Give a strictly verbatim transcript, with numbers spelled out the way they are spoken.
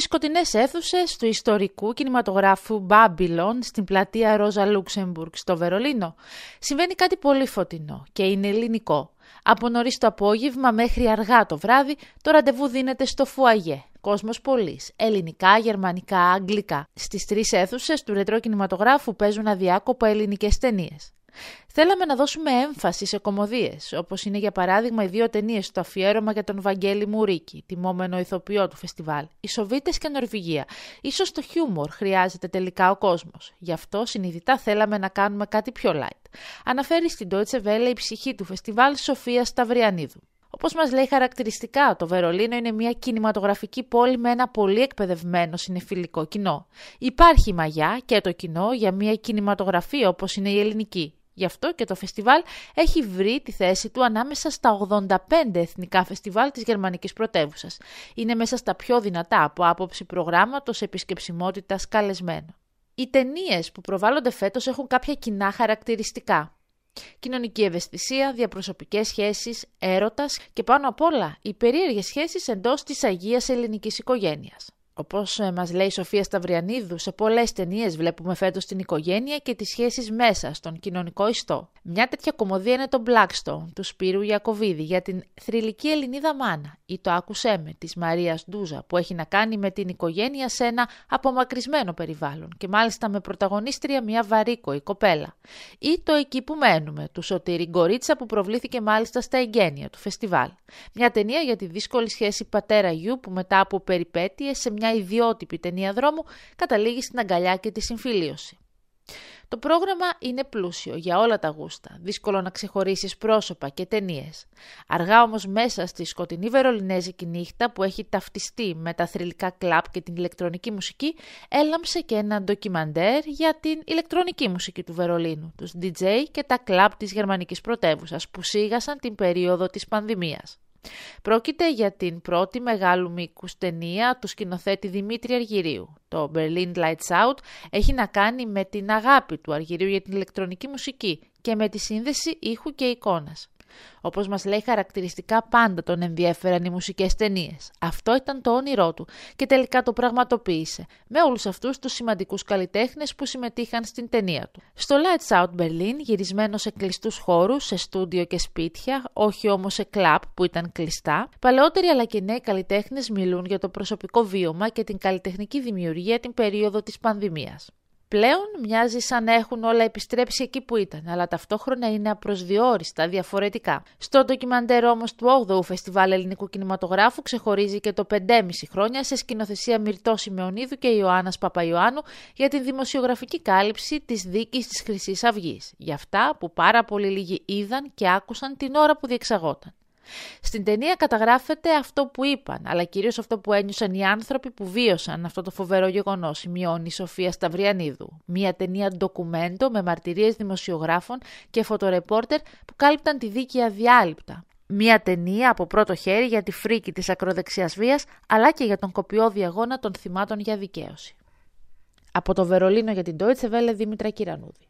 στις σκοτεινές αίθουσες του ιστορικού κινηματογράφου Babylon στην πλατεία Rosa Luxemburg στο Βερολίνο συμβαίνει κάτι πολύ φωτεινό και είναι ελληνικό. Από νωρίς το απόγευμα μέχρι αργά το βράδυ το ραντεβού δίνεται στο φουαγέ. Κόσμος πολύς, ελληνικά, γερμανικά, αγγλικά. Στις τρεις αίθουσες του ρετρό κινηματογράφου παίζουν αδιάκοπα ελληνικές ταινίες. Θέλαμε να δώσουμε έμφαση σε κωμωδίες, όπως είναι για παράδειγμα οι δύο ταινίες στο αφιέρωμα για τον Βαγγέλη Μουρίκη, τιμόμενο ηθοποιό του φεστιβάλ, οι Σοβιέτες και Νορβηγία. Ίσως το χιούμορ χρειάζεται τελικά ο κόσμος. Γι' αυτό συνειδητά θέλαμε να κάνουμε κάτι πιο light. Αναφέρει στην Deutsche Welle η ψυχή του φεστιβάλ Σοφία Σταυριανίδου. Όπως μας λέει χαρακτηριστικά, το Βερολίνο είναι μια κινηματογραφική πόλη με ένα πολύ εκπαιδευμένο συνεφιλικό κοινό. Υπάρχει μαγιά και το κοινό για μια κινηματογραφία όπως είναι η ελληνική. Γι' αυτό και το φεστιβάλ έχει βρει τη θέση του ανάμεσα στα ογδόντα πέντε εθνικά φεστιβάλ της γερμανικής πρωτεύουσας. Είναι μέσα στα πιο δυνατά από άποψη προγράμματος επισκεψιμότητας καλεσμένων. Οι ταινίες που προβάλλονται φέτος έχουν κάποια κοινά χαρακτηριστικά. Κοινωνική ευαισθησία, διαπροσωπικές σχέσεις, έρωτας και πάνω απ' όλα οι περίεργες σχέσεις εντός της Αγίας Ελληνικής Οικογένειας. Όπως μας λέει η Σοφία Σταυριανίδου, σε πολλές ταινίες βλέπουμε φέτος την οικογένεια και τις σχέσεις μέσα στον κοινωνικό ιστό. Μια τέτοια κωμωδία είναι το Blackstone του Σπύρου Ιακωβίδη για την θρυλική Ελληνίδα μάνα ή το Άκουσέ με της Μαρίας Ντούζα που έχει να κάνει με την οικογένεια σε ένα απομακρυσμένο περιβάλλον και μάλιστα με πρωταγωνίστρια μια βαρύκοη κοπέλα. Ή το Εκεί που μένουμε του Σωτήρη Γκορίτσα που προβλήθηκε μάλιστα στα εγγένεια του φεστιβάλ. Μια ταινία για τη δύσκολη σχέση πατέρα-γιου που μετά από περιπέτειες σε μια ιδιότυπη ταινία δρόμου καταλήγει στην αγκαλιά και τη συμφιλίωση. Το πρόγραμμα είναι πλούσιο για όλα τα γούστα, δύσκολο να ξεχωρίσεις πρόσωπα και ταινίες. Αργά όμως μέσα στη σκοτεινή βερολινέζικη νύχτα που έχει ταυτιστεί με τα θρυλικά κλαπ και την ηλεκτρονική μουσική, έλαμψε και ένα ντοκιμαντέρ για την ηλεκτρονική μουσική του Βερολίνου, τους ντι τζέι και τα κλαπ της γερμανικής πρωτεύουσας που σήγασαν την περίοδο της πανδημίας. Πρόκειται για την πρώτη μεγάλου μήκους ταινία του σκηνοθέτη Δημήτρη Αργυρίου. Το Berlin Lights Out έχει να κάνει με την αγάπη του Αργυρίου για την ηλεκτρονική μουσική και με τη σύνδεση ήχου και εικόνας. Όπως μας λέει χαρακτηριστικά, πάντα τον ενδιέφεραν οι μουσικές ταινίες. Αυτό ήταν το όνειρό του και τελικά το πραγματοποίησε με όλους αυτούς τους σημαντικούς καλλιτέχνες που συμμετείχαν στην ταινία του. Στο Lights Out Berlin, γυρισμένο σε κλειστούς χώρους, σε στούντιο και σπίτια, όχι όμως σε κλαμπ που ήταν κλειστά, παλαιότεροι αλλά και νέοι καλλιτέχνες μιλούν για το προσωπικό βίωμα και την καλλιτεχνική δημιουργία την περίοδο της πανδημίας. Πλέον μοιάζει σαν να έχουν όλα επιστρέψει εκεί που ήταν, αλλά ταυτόχρονα είναι απροσδιόριστα διαφορετικά. Στο ντοκιμαντέρ όμως του όγδοου Φεστιβάλ Ελληνικού Κινηματογράφου ξεχωρίζει και το πεντέμισι χρόνια σε σκηνοθεσία Μυρτώ Σημεωνίδου και Ιωάννας Παπαϊωάννου για την δημοσιογραφική κάλυψη της δίκης της Χρυσής Αυγής, για αυτά που πάρα πολύ λίγοι είδαν και άκουσαν την ώρα που διεξαγόταν. Στην ταινία καταγράφεται αυτό που είπαν, αλλά κυρίως αυτό που ένιωσαν οι άνθρωποι που βίωσαν αυτό το φοβερό γεγονός, σημειώνει η Σοφία Σταυριανίδου. Μια ταινία ντοκουμέντο με μαρτυρίες δημοσιογράφων και φωτορεπόρτερ που κάλυπταν τη δίκη αδιάλειπτα. Μια ταινία από πρώτο χέρι για τη φρίκη της ακροδεξιάς βίας, αλλά και για τον κοπιώδη αγώνα των θυμάτων για δικαίωση. Από το Βερολίνο για την Deutsche Welle, Δημήτρα Κυρανούδη.